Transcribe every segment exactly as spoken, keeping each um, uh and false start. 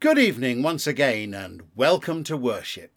Good evening once again and welcome to worship.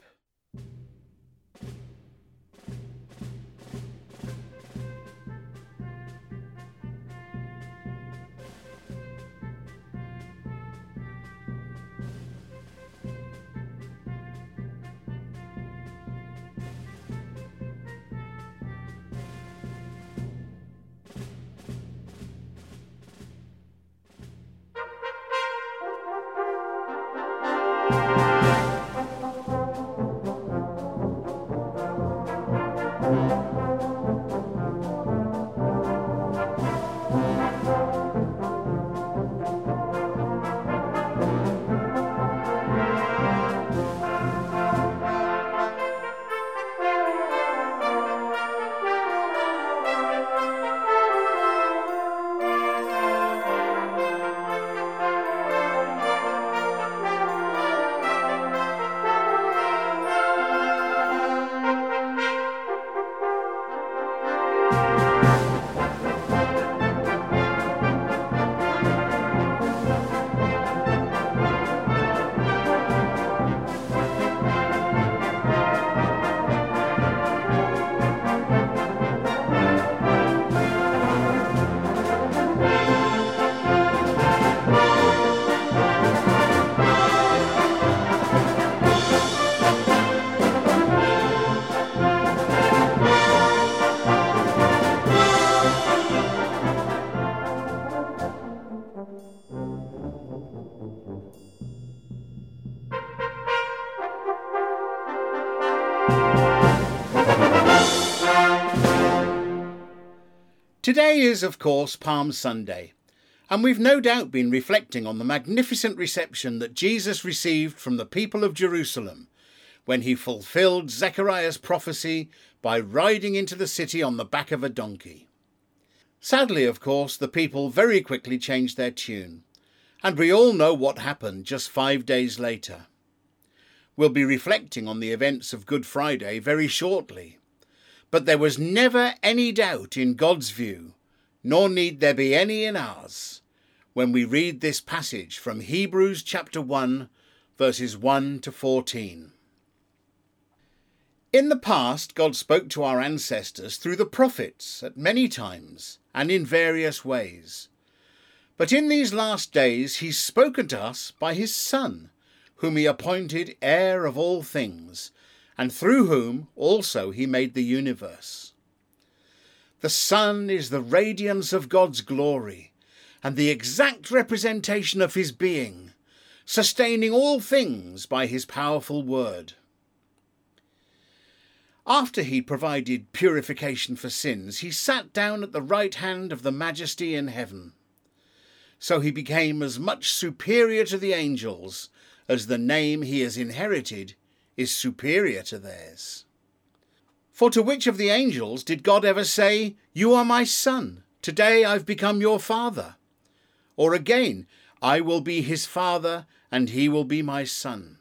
Today is, of course, Palm Sunday, and we've no doubt been reflecting on the magnificent reception that Jesus received from the people of Jerusalem when he fulfilled Zechariah's prophecy by riding into the city on the back of a donkey. Sadly, of course, the people very quickly changed their tune, and we all know what happened just five days later. We'll be reflecting on the events of Good Friday very shortly. But there was never any doubt in God's view, nor need there be any in ours, when we read this passage from Hebrews chapter one, verses one to fourteen. In the past, God spoke to our ancestors through the prophets at many times and in various ways. But in these last days, he's spoken to us by his Son, whom he appointed heir of all things, and through whom also he made the universe. The Son is the radiance of God's glory, and the exact representation of his being, sustaining all things by his powerful word. After he provided purification for sins, he sat down at the right hand of the Majesty in heaven. So he became as much superior to the angels as the name he has inherited is superior to theirs. For to which of the angels did God ever say, "You are my son, today I've become your father"? Or again, "I will be his father, and he will be my son"?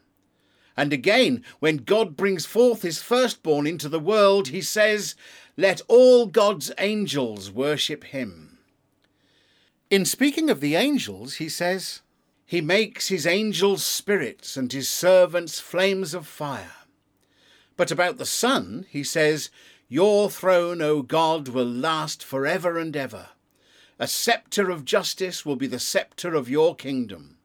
And again, when God brings forth his firstborn into the world, he says, "Let all God's angels worship him." In speaking of the angels, he says, "He makes his angels spirits and his servants flames of fire." But about the Son, he says, "Your throne, O God, will last forever and ever. A sceptre of justice will be the sceptre of your kingdom.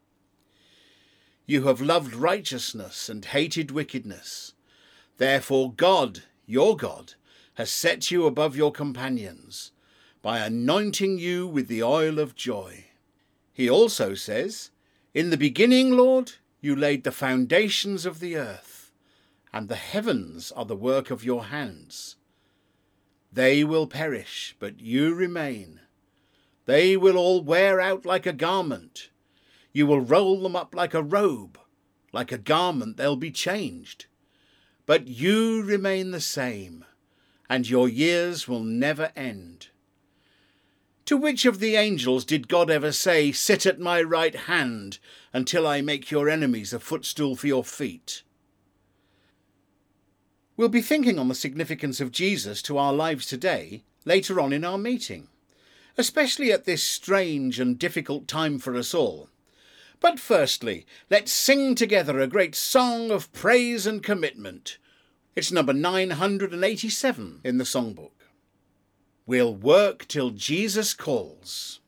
You have loved righteousness and hated wickedness. Therefore God, your God, has set you above your companions by anointing you with the oil of joy." He also says, "In the beginning, Lord, you laid the foundations of the earth, and the heavens are the work of your hands. They will perish, but you remain. They will all wear out like a garment. You will roll them up like a robe. Like a garment they'll be changed. But you remain the same, and your years will never end. To which of the angels did God ever say, 'Sit at my right hand until I make your enemies a footstool for your feet'?" We'll be thinking on the significance of Jesus to our lives today later on in our meeting, especially at this strange and difficult time for us all. But firstly, let's sing together a great song of praise and commitment. It's number nine hundred eighty-seven in the songbook. We'll work till Jesus calls.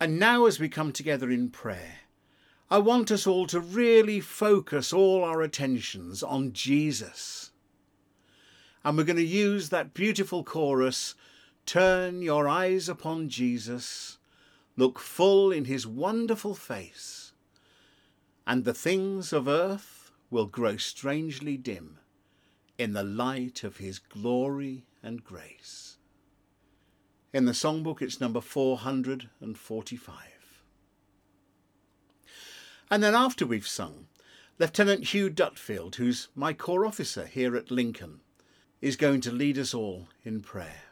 And now as we come together in prayer, I want us all to really focus all our attentions on Jesus. And we're going to use that beautiful chorus, "Turn your eyes upon Jesus, look full in his wonderful face, and the things of earth will grow strangely dim in the light of his glory and grace." In the songbook, it's number four hundred forty-five. And then after we've sung, Lieutenant Hugh Dutfield, who's my Corps officer here at Lincoln, is going to lead us all in prayer.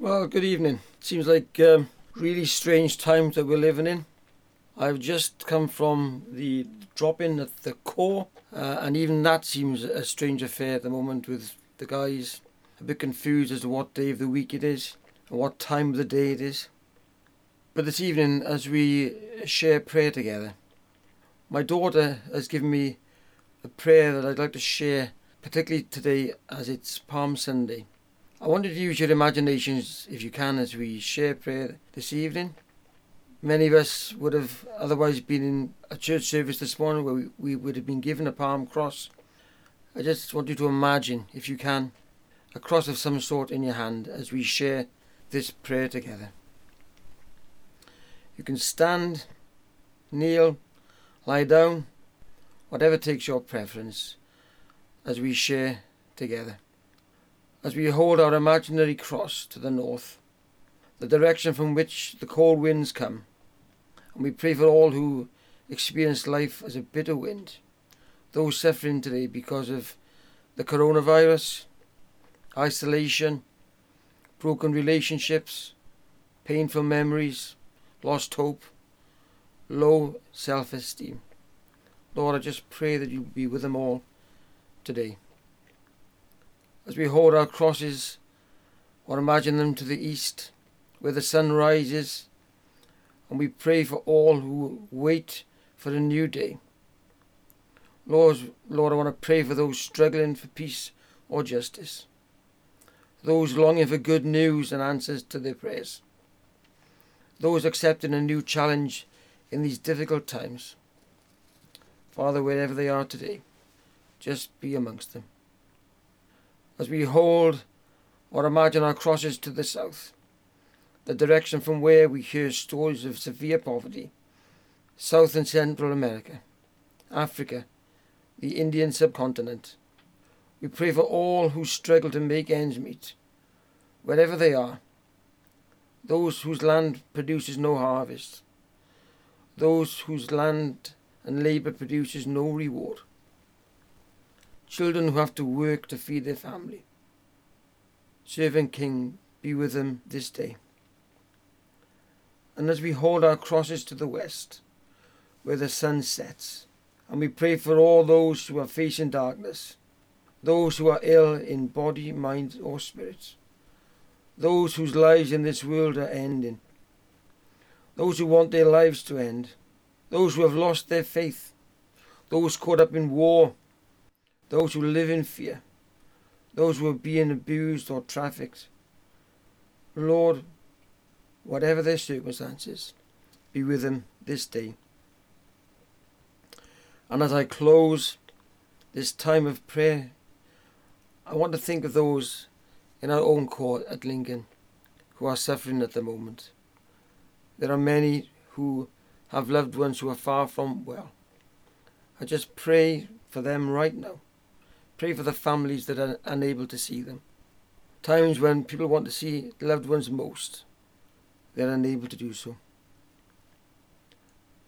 Well, good evening. Seems like um, really strange times that we're living in. I've just come from the drop-in at the Corps, uh, and even that seems a strange affair at the moment, with the guys a bit confused as to what day of the week it is and what time of the day it is. But this evening, as we share prayer together, my daughter has given me a prayer that I'd like to share, particularly today as it's Palm Sunday. I want you to use your imaginations, if you can, as we share prayer this evening. Many of us would have otherwise been in a church service this morning where we, we would have been given a palm cross. I just want you to imagine, if you can, a cross of some sort in your hand as we share this prayer together. You can stand, kneel, lie down, whatever takes your preference, as we share together. As we hold our imaginary cross to the north, the direction from which the cold winds come, and we pray for all who experience life as a bitter wind, those suffering today because of the coronavirus, isolation, broken relationships, painful memories, lost hope, low self-esteem. Lord, I just pray that you be with them all today. As we hold our crosses, or imagine them to the east, where the sun rises, and we pray for all who wait for a new day. Lord, Lord, I want to pray for those struggling for peace or justice, those longing for good news and answers to their prayers, those accepting a new challenge in these difficult times. Father, wherever they are today, just be amongst them. As we hold or imagine our crosses to the south, the direction from where we hear stories of severe poverty, South and Central America, Africa, the Indian subcontinent, we pray for all who struggle to make ends meet, wherever they are, those whose land produces no harvest, those whose land and labour produces no reward, children who have to work to feed their family. Servant King, be with them this day. And as we hold our crosses to the west, where the sun sets, and we pray for all those who are facing darkness, those who are ill in body, mind or spirit, those whose lives in this world are ending, those who want their lives to end, those who have lost their faith, those caught up in war, those who live in fear, those who are being abused or trafficked. Lord, whatever their circumstances, be with them this day. And as I close this time of prayer, I want to think of those in our own Corps at Lincoln who are suffering at the moment. There are many who have loved ones who are far from well. I just pray for them right now. Pray for the families that are unable to see them. Times when people want to see loved ones most, they're unable to do so.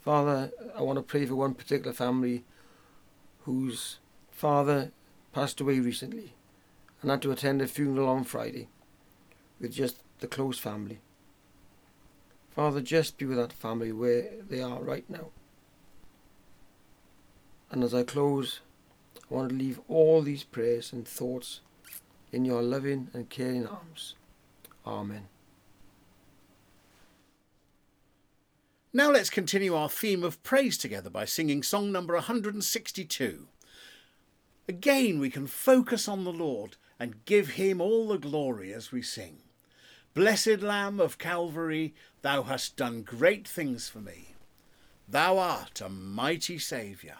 Father, I want to pray for one particular family whose father passed away recently and had to attend a funeral on Friday with just the close family. Father, just be with that family where they are right now. And as I close, I want to leave all these prayers and thoughts in your loving and caring arms. Amen. Now let's continue our theme of praise together by singing song number one hundred sixty-two. Again, we can focus on the Lord and give him all the glory as we sing. Blessed Lamb of Calvary, thou hast done great things for me. Thou art a mighty Saviour.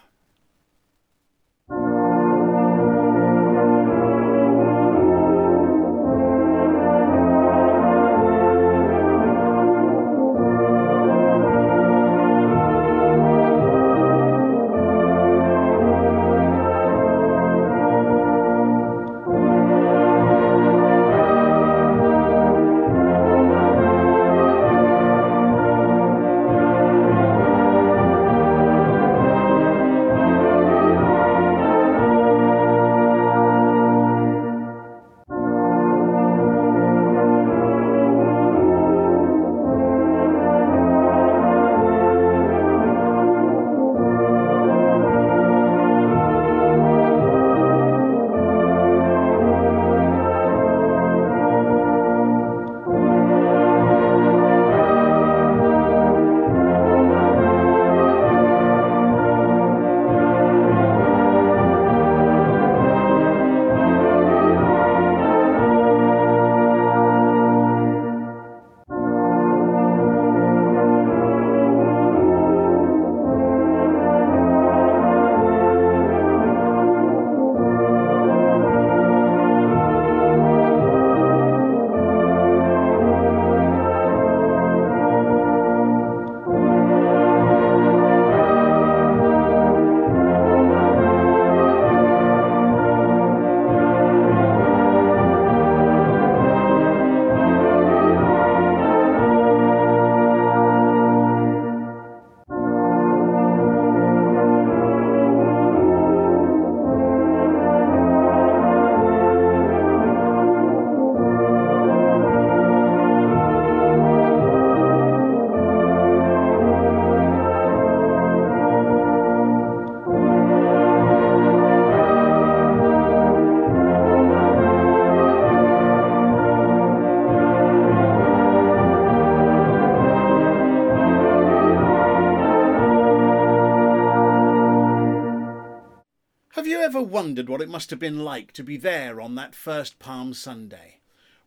Wondered what it must have been like to be there on that first Palm Sunday,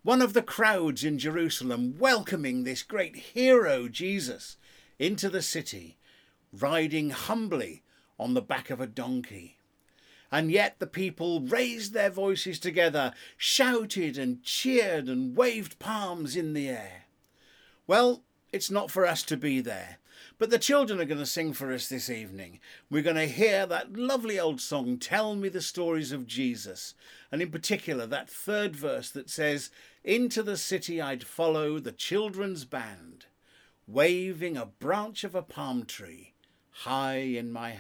one of the crowds in Jerusalem welcoming this great hero Jesus into the city, riding humbly on the back of a donkey. And yet the people raised their voices together, shouted and cheered and waved palms in the air. Well, it's not for us to be there. But the children are going to sing for us this evening. We're going to hear that lovely old song, Tell Me the Stories of Jesus. And in particular, that third verse that says, Into the city I'd follow the children's band, waving a branch of a palm tree high in my hand.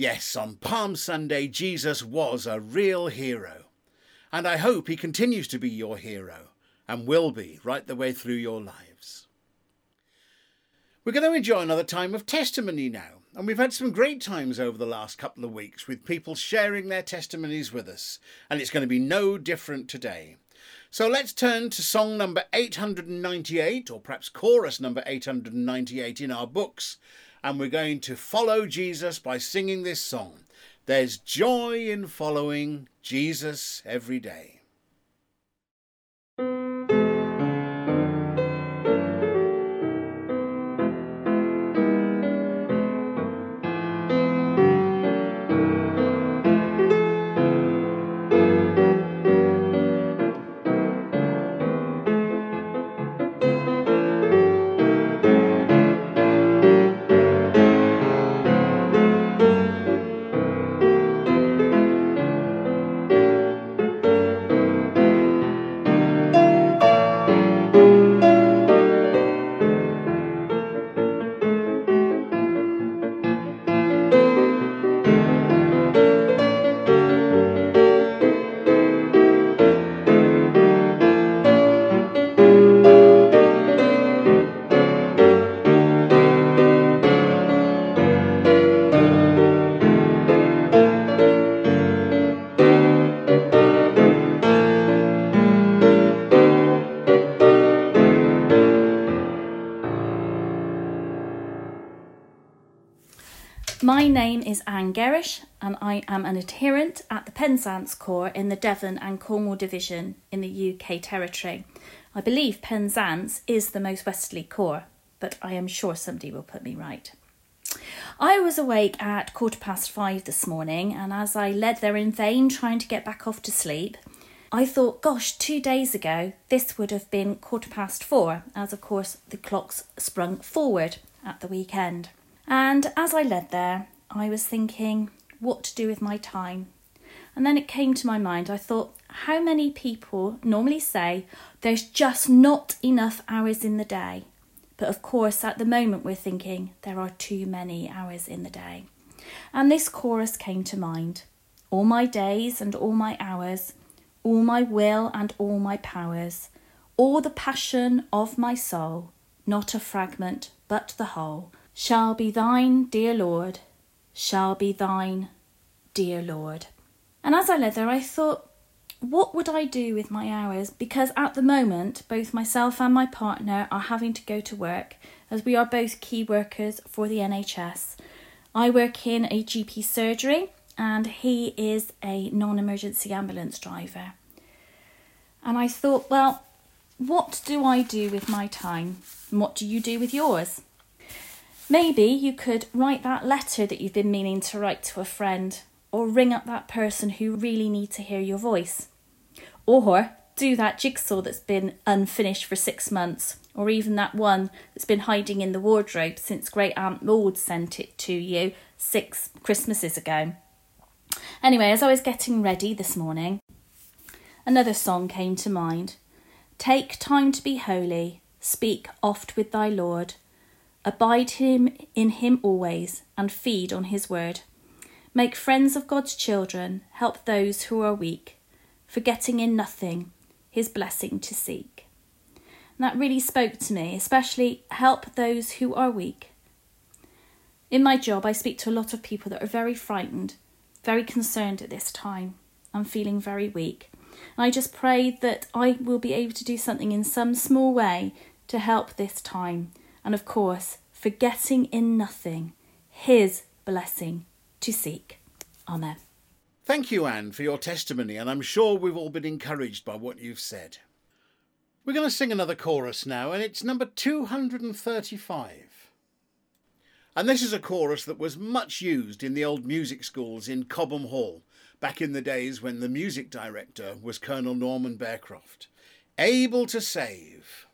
Yes, on Palm Sunday, Jesus was a real hero. And I hope he continues to be your hero and will be right the way through your lives. We're going to enjoy another time of testimony now. And we've had some great times over the last couple of weeks with people sharing their testimonies with us. And it's going to be no different today. So let's turn to song number eight hundred ninety-eight, or perhaps chorus number eight hundred ninety-eight in our books. And we're going to follow Jesus by singing this song. There's joy in following Jesus every day. My name is Anne Gerrish and I am an adherent at the Penzance Corps in the Devon and Cornwall Division in the U K Territory. I believe Penzance is the most westerly corps, but I am sure somebody will put me right. I was awake at quarter past five this morning, and as I led there in vain trying to get back off to sleep, I thought, gosh, two days ago this would have been quarter past four, as of course the clocks sprung forward at the weekend. And as I led there, I was thinking what to do with my time. And then it came to my mind, I thought, how many people normally say there's just not enough hours in the day? But of course, at the moment, we're thinking there are too many hours in the day. And this chorus came to mind. All my days and all my hours, all my will and all my powers, all the passion of my soul, not a fragment, but the whole, shall be thine, dear Lord, shall be thine, dear Lord. And as I led there, I thought, what would I do with my hours? Because at the moment, both myself and my partner are having to go to work, as we are both key workers for the N H S. I work in a G P surgery, and he is a non-emergency ambulance driver. And I thought, well, what do I do with my time? And what do you do with yours? Maybe you could write that letter that you've been meaning to write to a friend, or ring up that person who really needs to hear your voice, or do that jigsaw that's been unfinished for six months, or even that one that's been hiding in the wardrobe since Great Aunt Maud sent it to you six Christmases ago. Anyway, as I was getting ready this morning, another song came to mind. Take time to be holy, speak oft with thy Lord. Abide him in him always and feed on his word. Make friends of God's children, help those who are weak, forgetting in nothing his blessing to seek. And that really spoke to me, especially help those who are weak. In my job, I speak to a lot of people that are very frightened, very concerned at this time, and feeling very weak. And I just pray that I will be able to do something in some small way to help this time. And of course, forgetting in nothing, his blessing to seek. Amen. Thank you, Anne, for your testimony, and I'm sure we've all been encouraged by what you've said. We're going to sing another chorus now, and it's number two hundred thirty-five. And this is a chorus that was much used in the old music schools in Cobham Hall, back in the days when the music director was Colonel Norman Bearcroft. Able to save.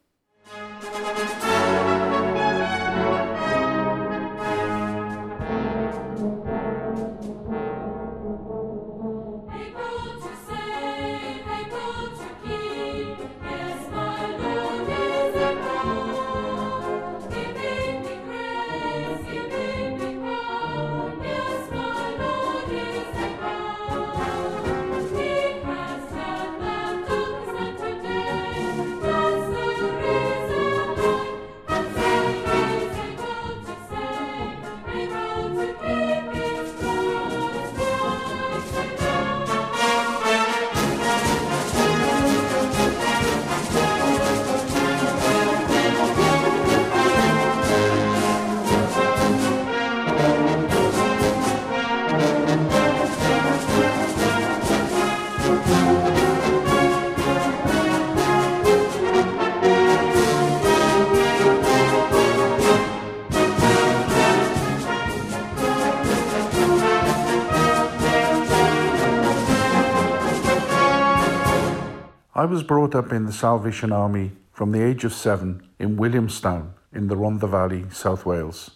I was brought up in the Salvation Army from the age of seven in Williamstown in the Rhondda Valley, South Wales.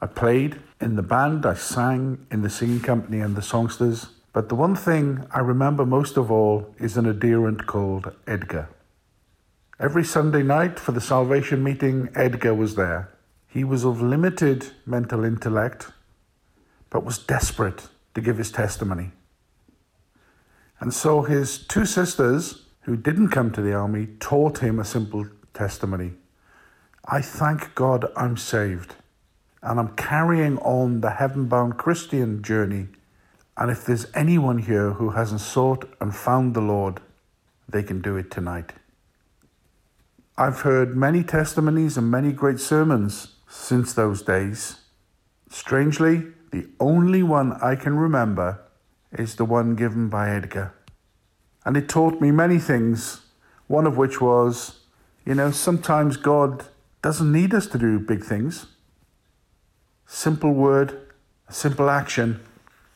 I played in the band, I sang in the singing company and the songsters, but the one thing I remember most of all is an adherent called Edgar. Every Sunday night for the Salvation meeting, Edgar was there. He was of limited mental intellect, but was desperate to give his testimony. And so his two sisters, who didn't come to the army, taught him a simple testimony. I thank God I'm saved, and I'm carrying on the heaven-bound Christian journey. And if there's anyone here who hasn't sought and found the Lord, they can do it tonight. I've heard many testimonies and many great sermons since those days. Strangely, the only one I can remember is the one given by Edgar. And it taught me many things, one of which was, you know, sometimes God doesn't need us to do big things. Simple word, a simple action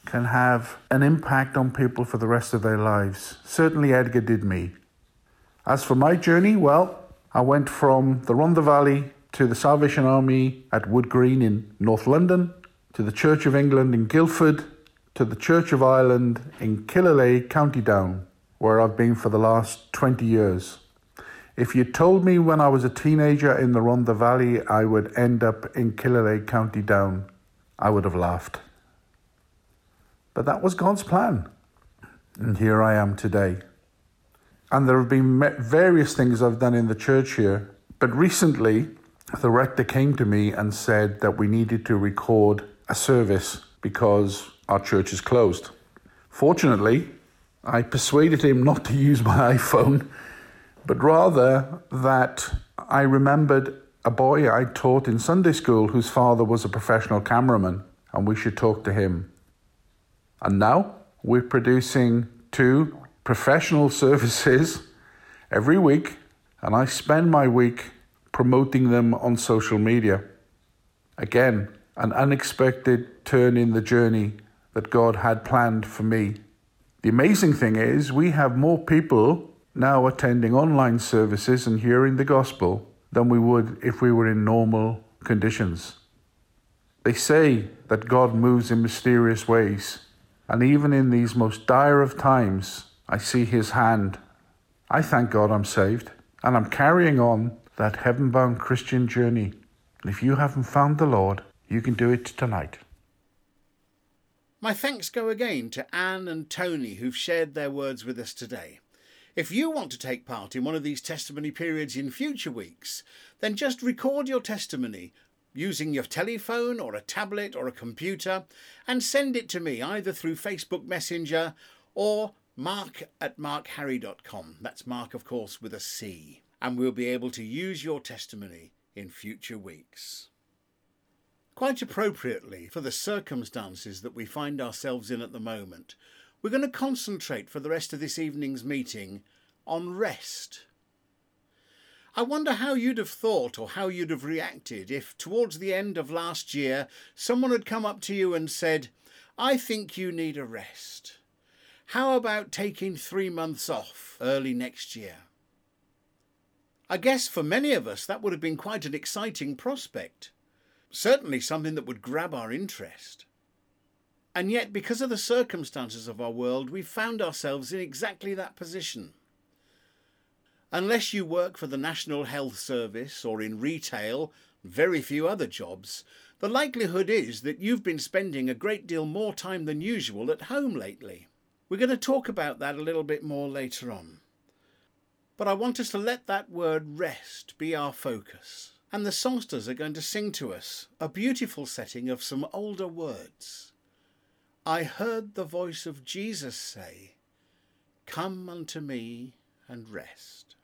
can have an impact on people for the rest of their lives. Certainly Edgar did me. As for my journey, well, I went from the Rhondda Valley to the Salvation Army at Wood Green in North London, to the Church of England in Guildford, to the Church of Ireland in Killyleagh, County Down, where I've been for the last twenty years. If you told me when I was a teenager in the Rhondda Valley I would end up in Killyleagh, County Down, I would have laughed. But that was God's plan, and here I am today. And there have been various things I've done in the church here, but recently the rector came to me and said that we needed to record a service because our church is closed. Fortunately, I persuaded him not to use my iPhone, but rather that I remembered a boy I taught in Sunday school whose father was a professional cameraman, and we should talk to him. And now we're producing two professional services every week, and I spend my week promoting them on social media. Again, an unexpected turn in the journey that God had planned for me. The amazing thing is we have more people now attending online services and hearing the gospel than we would if we were in normal conditions. They say that God moves in mysterious ways, and even in these most dire of times, I see his hand. I thank God I'm saved, and I'm carrying on that heaven-bound Christian journey. And if you haven't found the Lord, you can do it tonight. My thanks go again to Anne and Tony who've shared their words with us today. If you want to take part in one of these testimony periods in future weeks, then just record your testimony using your telephone or a tablet or a computer and send it to me either through Facebook Messenger or mark at markharry dot com. That's Mark, of course, with a C. And we'll be able to use your testimony in future weeks. Quite appropriately, for the circumstances that we find ourselves in at the moment, we're going to concentrate for the rest of this evening's meeting on rest. I wonder how you'd have thought or how you'd have reacted if, towards the end of last year, someone had come up to you and said, "I think you need a rest. How about taking three months off early next year?" I guess for many of us that would have been quite an exciting prospect. Certainly something that would grab our interest. And yet, because of the circumstances of our world, we've found ourselves in exactly that position. Unless you work for the National Health Service or in retail, very few other jobs, the likelihood is that you've been spending a great deal more time than usual at home lately. We're going to talk about that a little bit more later on. But I want us to let that word rest be our focus. And the songsters are going to sing to us a beautiful setting of some older words. I heard the voice of Jesus say, "Come unto me and rest."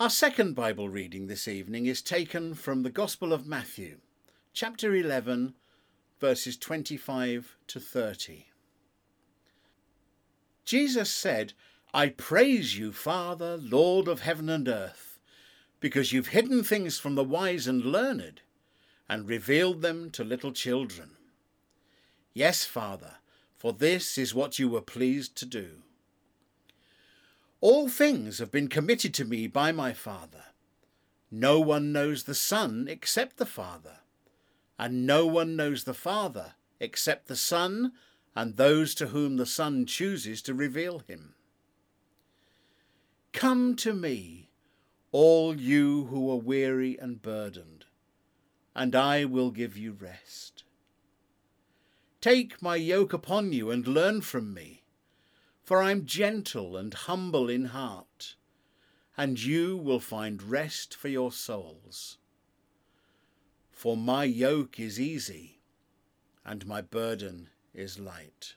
Our second Bible reading this evening is taken from the Gospel of Matthew, chapter eleven, verses twenty-five to thirty. Jesus said, "I praise you, Father, Lord of heaven and earth, because you've hidden things from the wise and learned and revealed them to little children. Yes, Father, for this is what you were pleased to do. All things have been committed to me by my Father. No one knows the Son except the Father, and no one knows the Father except the Son and those to whom the Son chooses to reveal him. Come to me, all you who are weary and burdened, and I will give you rest. Take my yoke upon you and learn from me, for I am gentle and humble in heart, and you will find rest for your souls. For my yoke is easy, and my burden is light.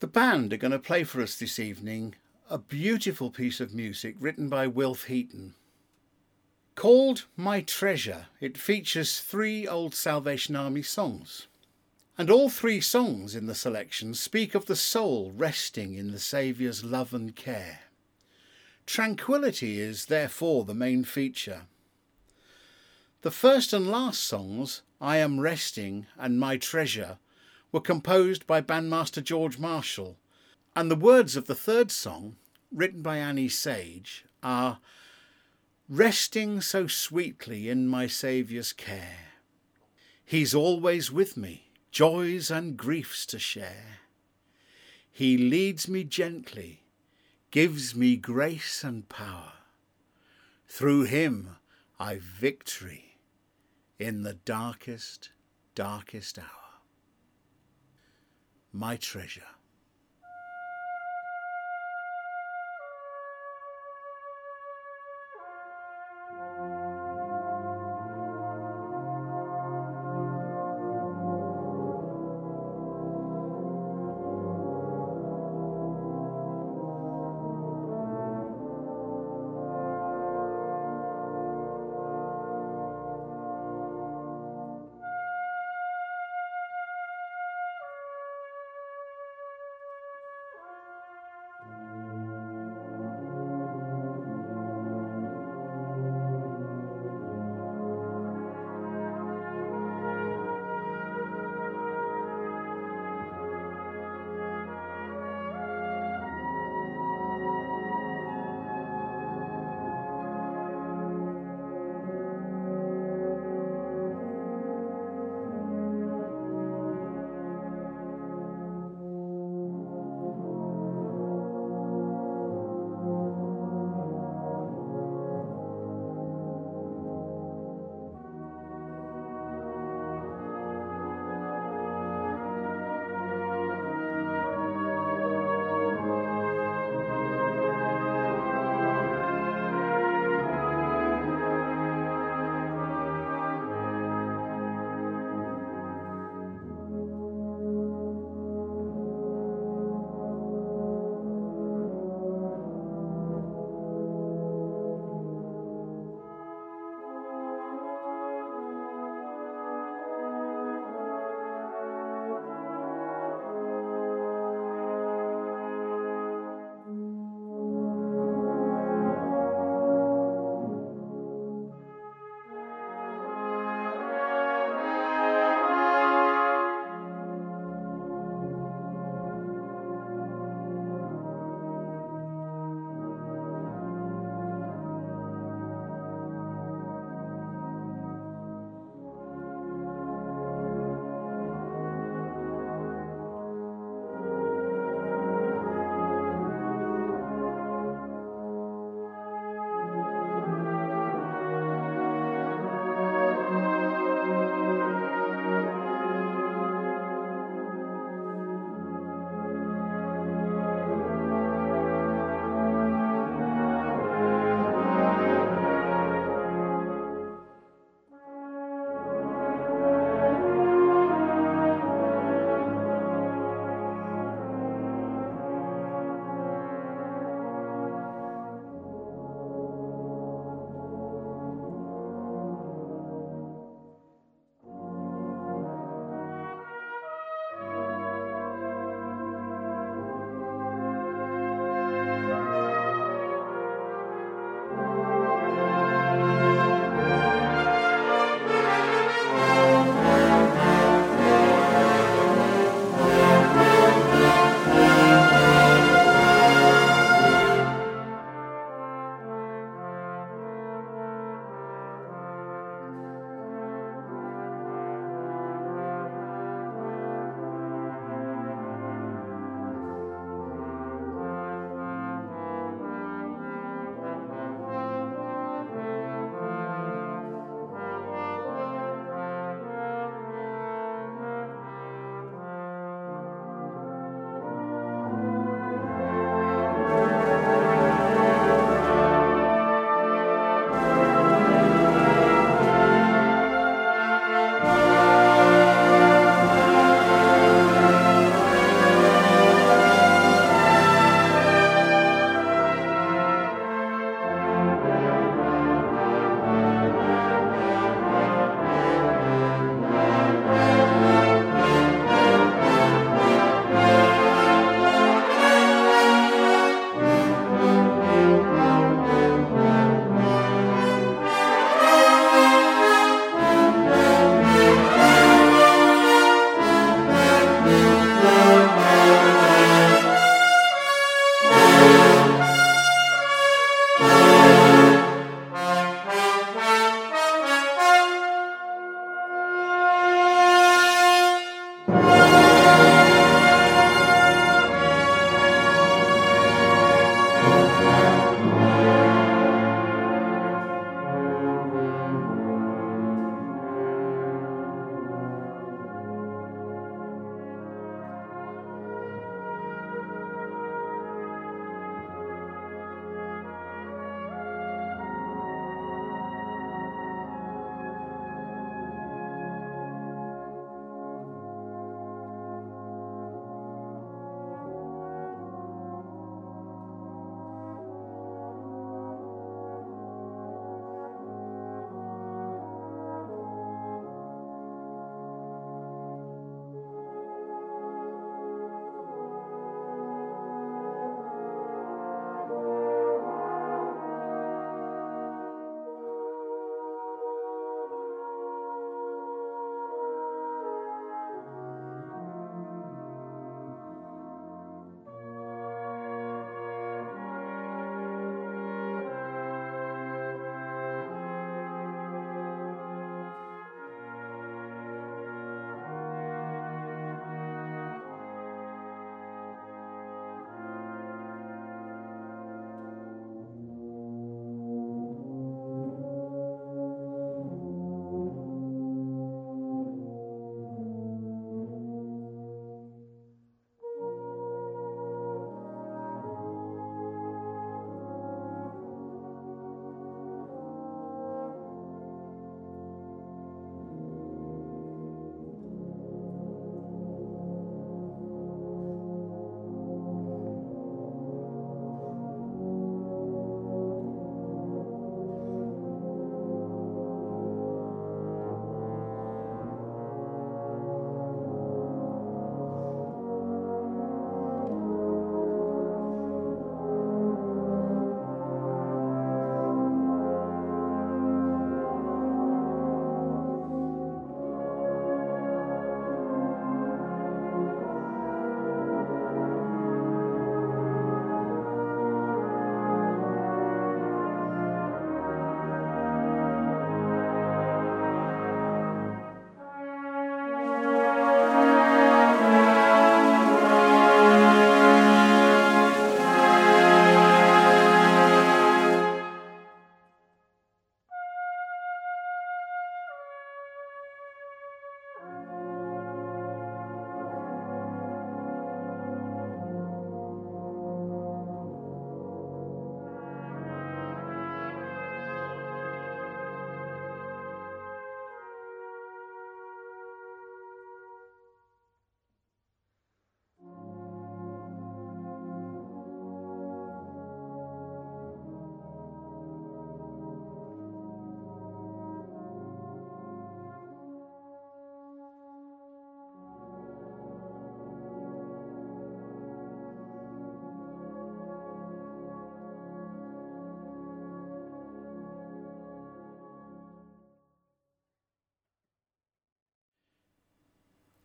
The band are going to play for us this evening a beautiful piece of music written by Wilf Heaton. Called My Treasure, it features three old Salvation Army songs. And all three songs in the selection speak of the soul resting in the Saviour's love and care. Tranquility is therefore the main feature. The first and last songs, I Am Resting and My Treasure, were composed by bandmaster George Marshall, and the words of the third song, written by Annie Sage, are Resting so sweetly in my Saviour's care. He's always with me, joys and griefs to share. He leads me gently, gives me grace and power. Through him I've victory in the darkest, darkest hour. My Treasure.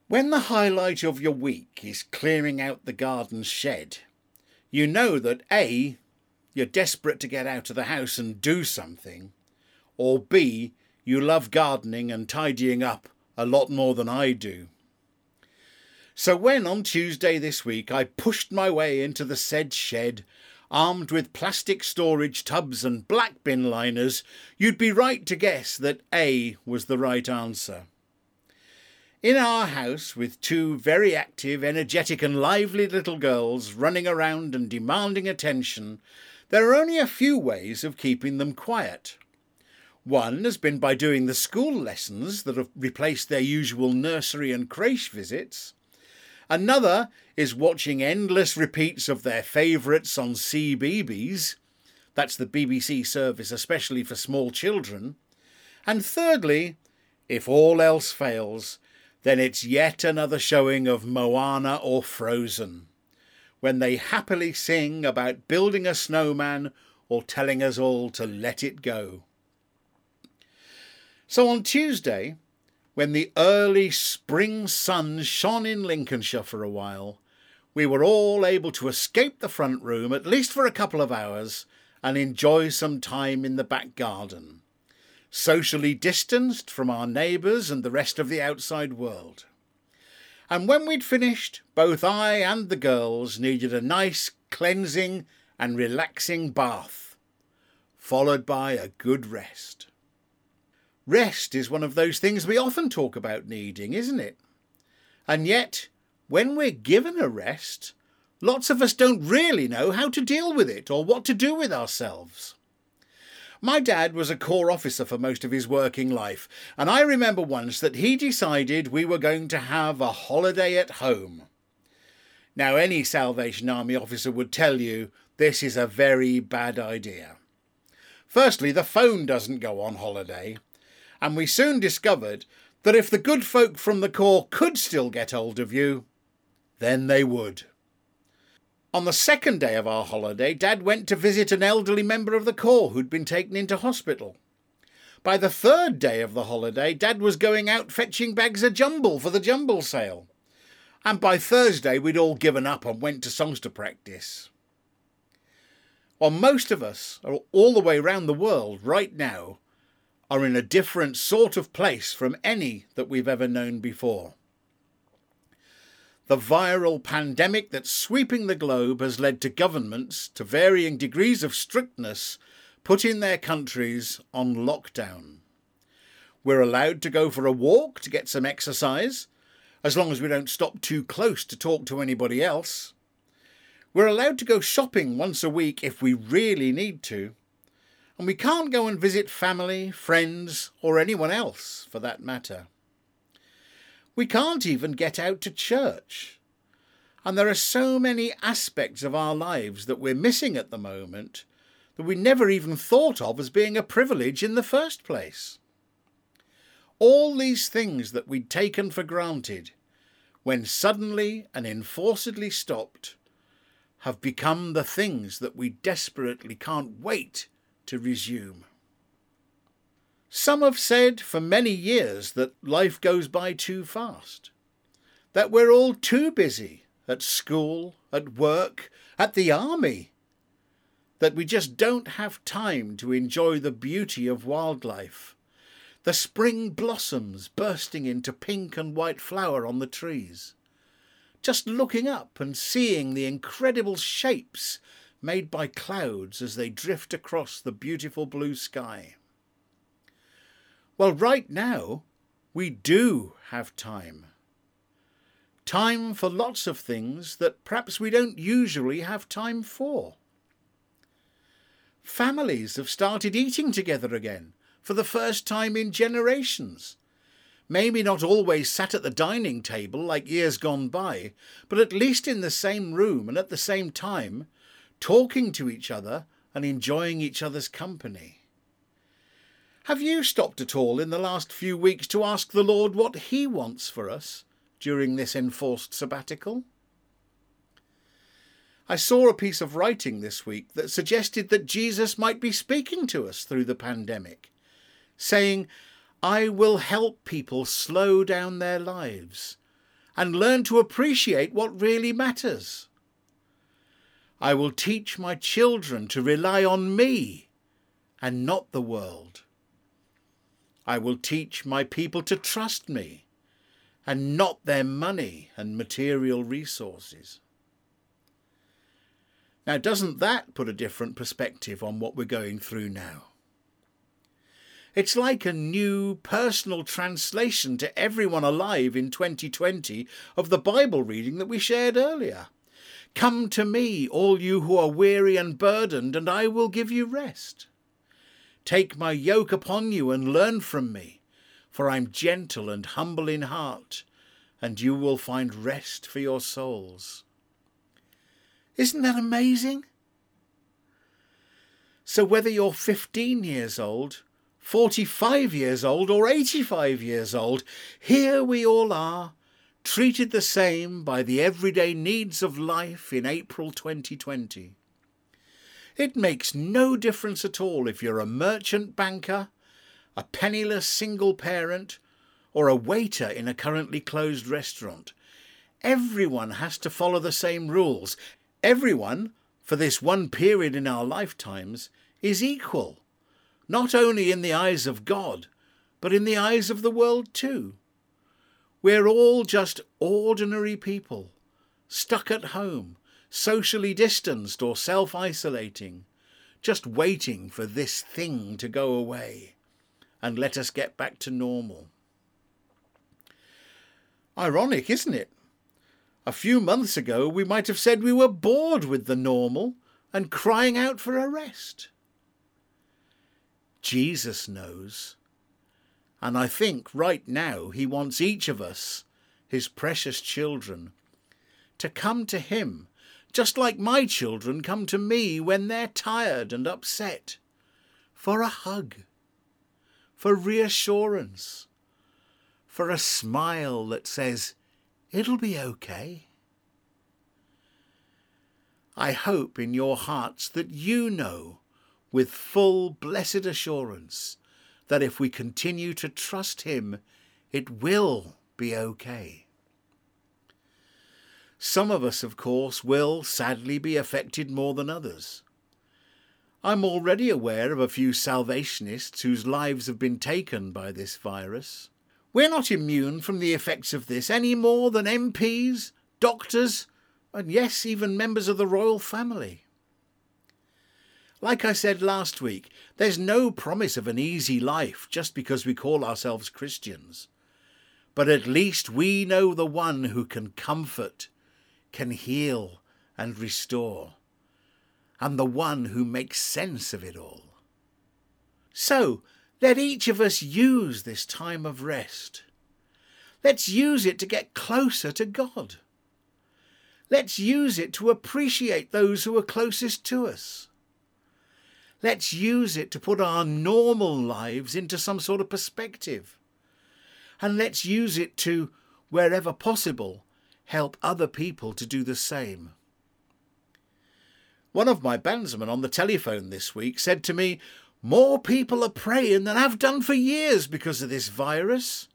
When the highlight of your week is clearing out the garden shed, you know that A, you're desperate to get out of the house and do something, or B, you love gardening and tidying up a lot more than I do. So when on Tuesday this week I pushed my way into the said shed, armed with plastic storage tubs and black bin liners, you'd be right to guess that A was the right answer. In our house, with two very active, energetic and lively little girls running around and demanding attention, there are only a few ways of keeping them quiet. One has been by doing the school lessons that have replaced their usual nursery and crèche visits. Another is watching endless repeats of their favourites on CBeebies. That's the B B C service especially for small children. And thirdly, if all else fails, then it's yet another showing of Moana or Frozen, when they happily sing about building a snowman or telling us all to let it go. So on Tuesday, when the early spring sun shone in Lincolnshire for a while, we were all able to escape the front room, at least for a couple of hours, and enjoy some time in the back garden, socially distanced from our neighbours and the rest of the outside world. And when we'd finished, both I and the girls needed a nice cleansing and relaxing bath, followed by a good rest. Rest is one of those things we often talk about needing, isn't it? And yet, when we're given a rest, lots of us don't really know how to deal with it or what to do with ourselves. My dad was a Corps officer for most of his working life, and I remember once that he decided we were going to have a holiday at home. Now, any Salvation Army officer would tell you this is a very bad idea. Firstly, the phone doesn't go on holiday, and we soon discovered that if the good folk from the Corps could still get hold of you, then they would. On the second day of our holiday, Dad went to visit an elderly member of the Corps who'd been taken into hospital. By the third day of the holiday, Dad was going out fetching bags of jumble for the jumble sale. And by Thursday, we'd all given up and went to songster practice. Well, most of us, all the way round the world right now, are in a different sort of place from any that we've ever known before. The viral pandemic that's sweeping the globe has led to governments, to varying degrees of strictness, putting their countries on lockdown. We're allowed to go for a walk to get some exercise, as long as we don't stop too close to talk to anybody else. We're allowed to go shopping once a week if we really need to. And we can't go and visit family, friends, or anyone else, for that matter. We can't even get out to church. And there are so many aspects of our lives that we're missing at the moment that we never even thought of as being a privilege in the first place. All these things that we'd taken for granted, when suddenly and enforcedly stopped, have become the things that we desperately can't wait to resume. Some have said for many years that life goes by too fast, that we're all too busy at school, at work, at the army, that we just don't have time to enjoy the beauty of wildlife, the spring blossoms bursting into pink and white flower on the trees, just looking up and seeing the incredible shapes made by clouds as they drift across the beautiful blue sky. Well, right now, we do have time. Time for lots of things that perhaps we don't usually have time for. Families have started eating together again for the first time in generations. Maybe not always sat at the dining table like years gone by, but at least in the same room and at the same time, talking to each other and enjoying each other's company. Have you stopped at all in the last few weeks to ask the Lord what he wants for us during this enforced sabbatical? I saw a piece of writing this week that suggested that Jesus might be speaking to us through the pandemic, saying, "I will help people slow down their lives and learn to appreciate what really matters. I will teach my children to rely on me and not the world. I will teach my people to trust me and not their money and material resources. Now, doesn't that put a different perspective on what we're going through now? It's like a new personal translation to everyone alive in twenty twenty of the Bible reading that we shared earlier. Come to me, all you who are weary and burdened, and I will give you rest. Take my yoke upon you and learn from me, for I am gentle and humble in heart, and you will find rest for your souls. Isn't that amazing? So whether you're fifteen years old, forty-five years old or eighty-five years old, here we all are, treated the same by the everyday needs of life in April twenty twenty. It makes no difference at all if you're a merchant banker, a penniless single parent, or a waiter in a currently closed restaurant. Everyone has to follow the same rules. Everyone, for this one period in our lifetimes, is equal, not only in the eyes of God, but in the eyes of the world too. We're all just ordinary people, stuck at home, socially distanced or self-isolating, just waiting for this thing to go away and let us get back to normal. Ironic, isn't it? A few months ago, we might have said we were bored with the normal and crying out for a rest. Jesus knows, and I think right now he wants each of us, his precious children, to come to him, just like my children come to me when they're tired and upset, for a hug, for reassurance, for a smile that says, it'll be okay. I hope in your hearts that you know with full blessed assurance that if we continue to trust him, it will be okay. Some of us, of course, will sadly be affected more than others. I'm already aware of a few salvationists whose lives have been taken by this virus. We're not immune from the effects of this any more than M Ps, doctors, and yes, even members of the royal family. Like I said last week, there's no promise of an easy life just because we call ourselves Christians. But at least we know the one who can comfort, can heal and restore, and the one who makes sense of it all. So, let each of us use this time of rest. Let's use it to get closer to God. Let's use it to appreciate those who are closest to us. Let's use it to put our normal lives into some sort of perspective. And let's use it to, wherever possible, help other people to do the same. One of my bandsmen on the telephone this week said to me, more people are praying than I've done for years because of this virus.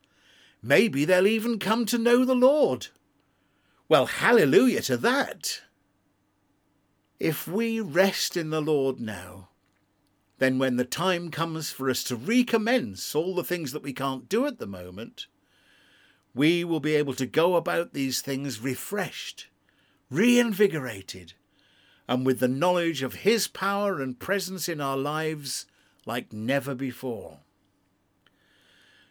Maybe they'll even come to know the Lord. Well, hallelujah to that. If we rest in the Lord now, then when the time comes for us to recommence all the things that we can't do at the moment, we will be able to go about these things refreshed, reinvigorated, and with the knowledge of his power and presence in our lives like never before.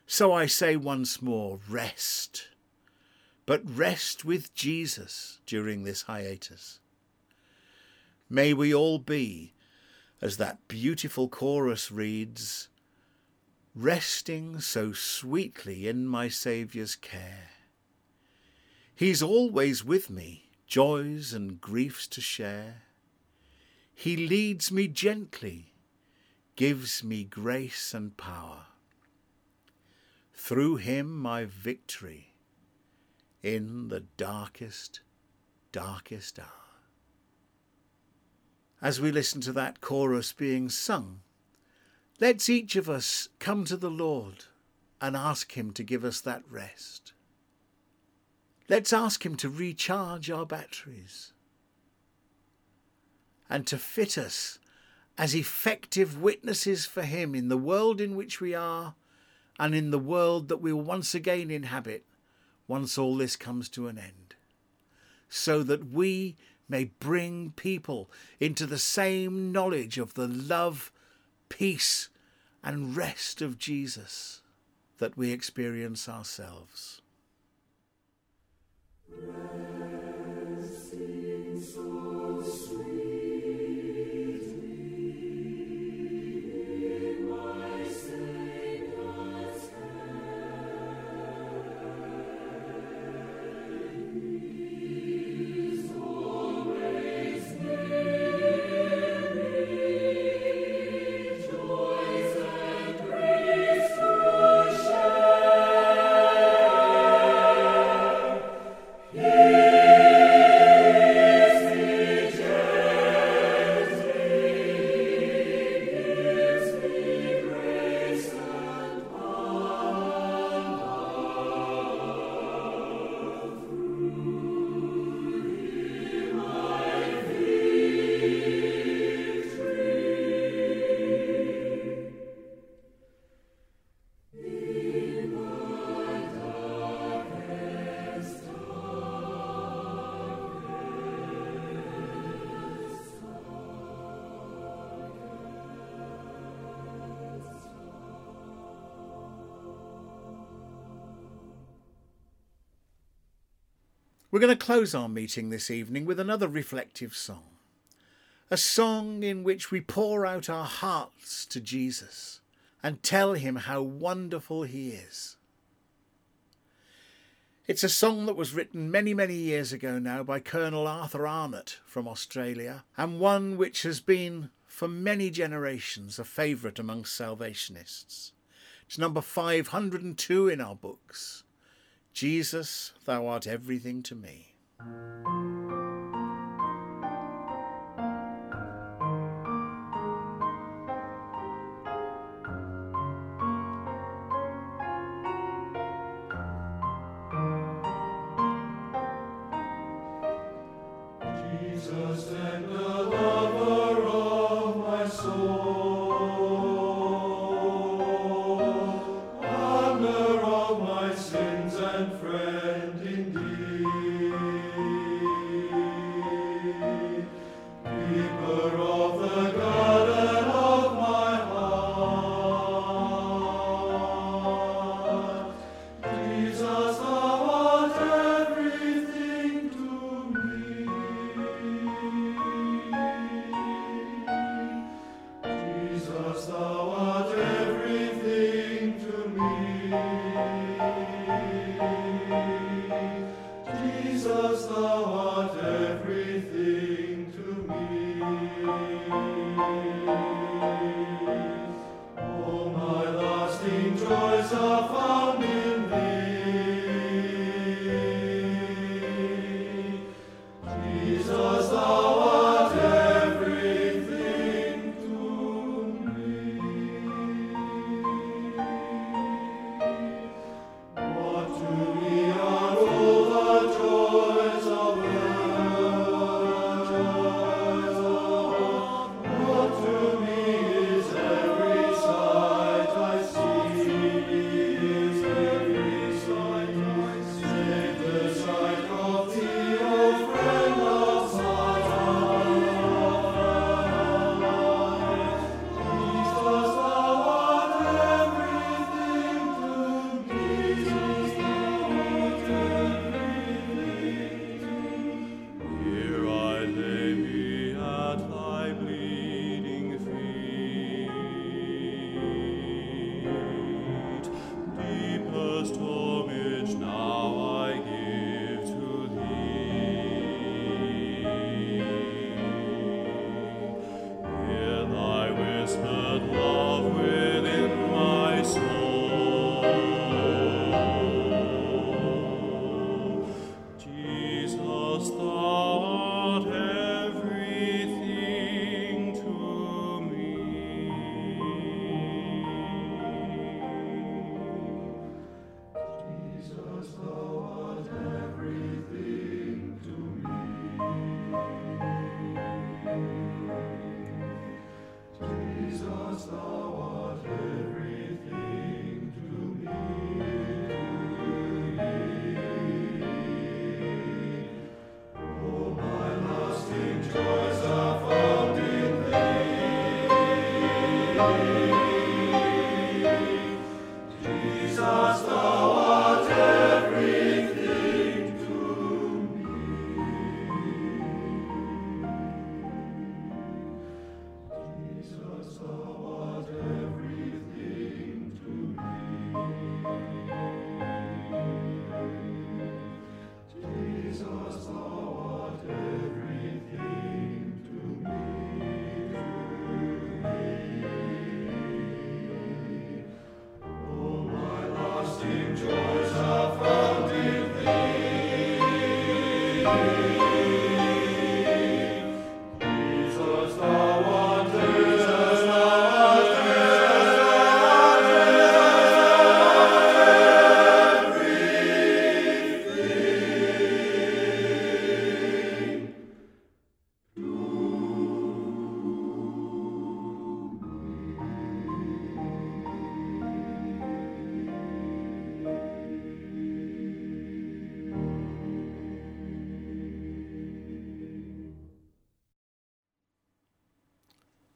So I say once more, rest. But rest with Jesus during this hiatus. May we all be, as that beautiful chorus reads, resting so sweetly in my Saviour's care. He's always with me, joys and griefs to share. He leads me gently, gives me grace and power. Through him my victory in the darkest, darkest hour. As we listen to that chorus being sung, let's each of us come to the Lord and ask him to give us that rest. Let's ask him to recharge our batteries and to fit us as effective witnesses for him in the world in which we are and in the world that we will once again inhabit once all this comes to an end, so that we may bring people into the same knowledge of the love, peace and rest of Jesus that we experience ourselves. Resting so sweetly in my Saviour's hand, He's always near me, joys and grace to share. Yeah. We're going to close our meeting this evening with another reflective song, a song in which we pour out our hearts to Jesus and tell him how wonderful he is. It's a song that was written many, many years ago now by Colonel Arthur Arnott from Australia, and one which has been for many generations a favourite amongst Salvationists. It's number five hundred and two in our books. Jesus, thou art everything to me. Jesus, and the lover of my soul.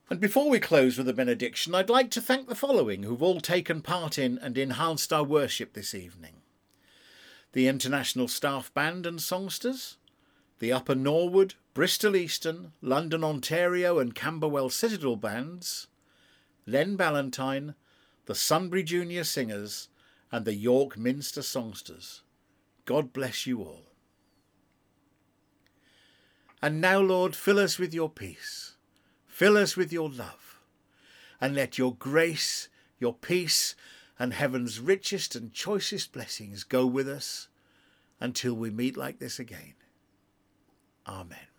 And before we close with a benediction, I'd like to thank the following who've all taken part in and enhanced our worship this evening. The International Staff Band and Songsters, the Upper Norwood, Bristol Eastern, London, Ontario and Camberwell Citadel Bands, Len Ballantyne, the Sunbury Junior Singers and the York Minster Songsters. God bless you all. And now, Lord, fill us with your peace. Fill us with your love, and let your grace, your peace, and heaven's richest and choicest blessings go with us until we meet like this again. Amen.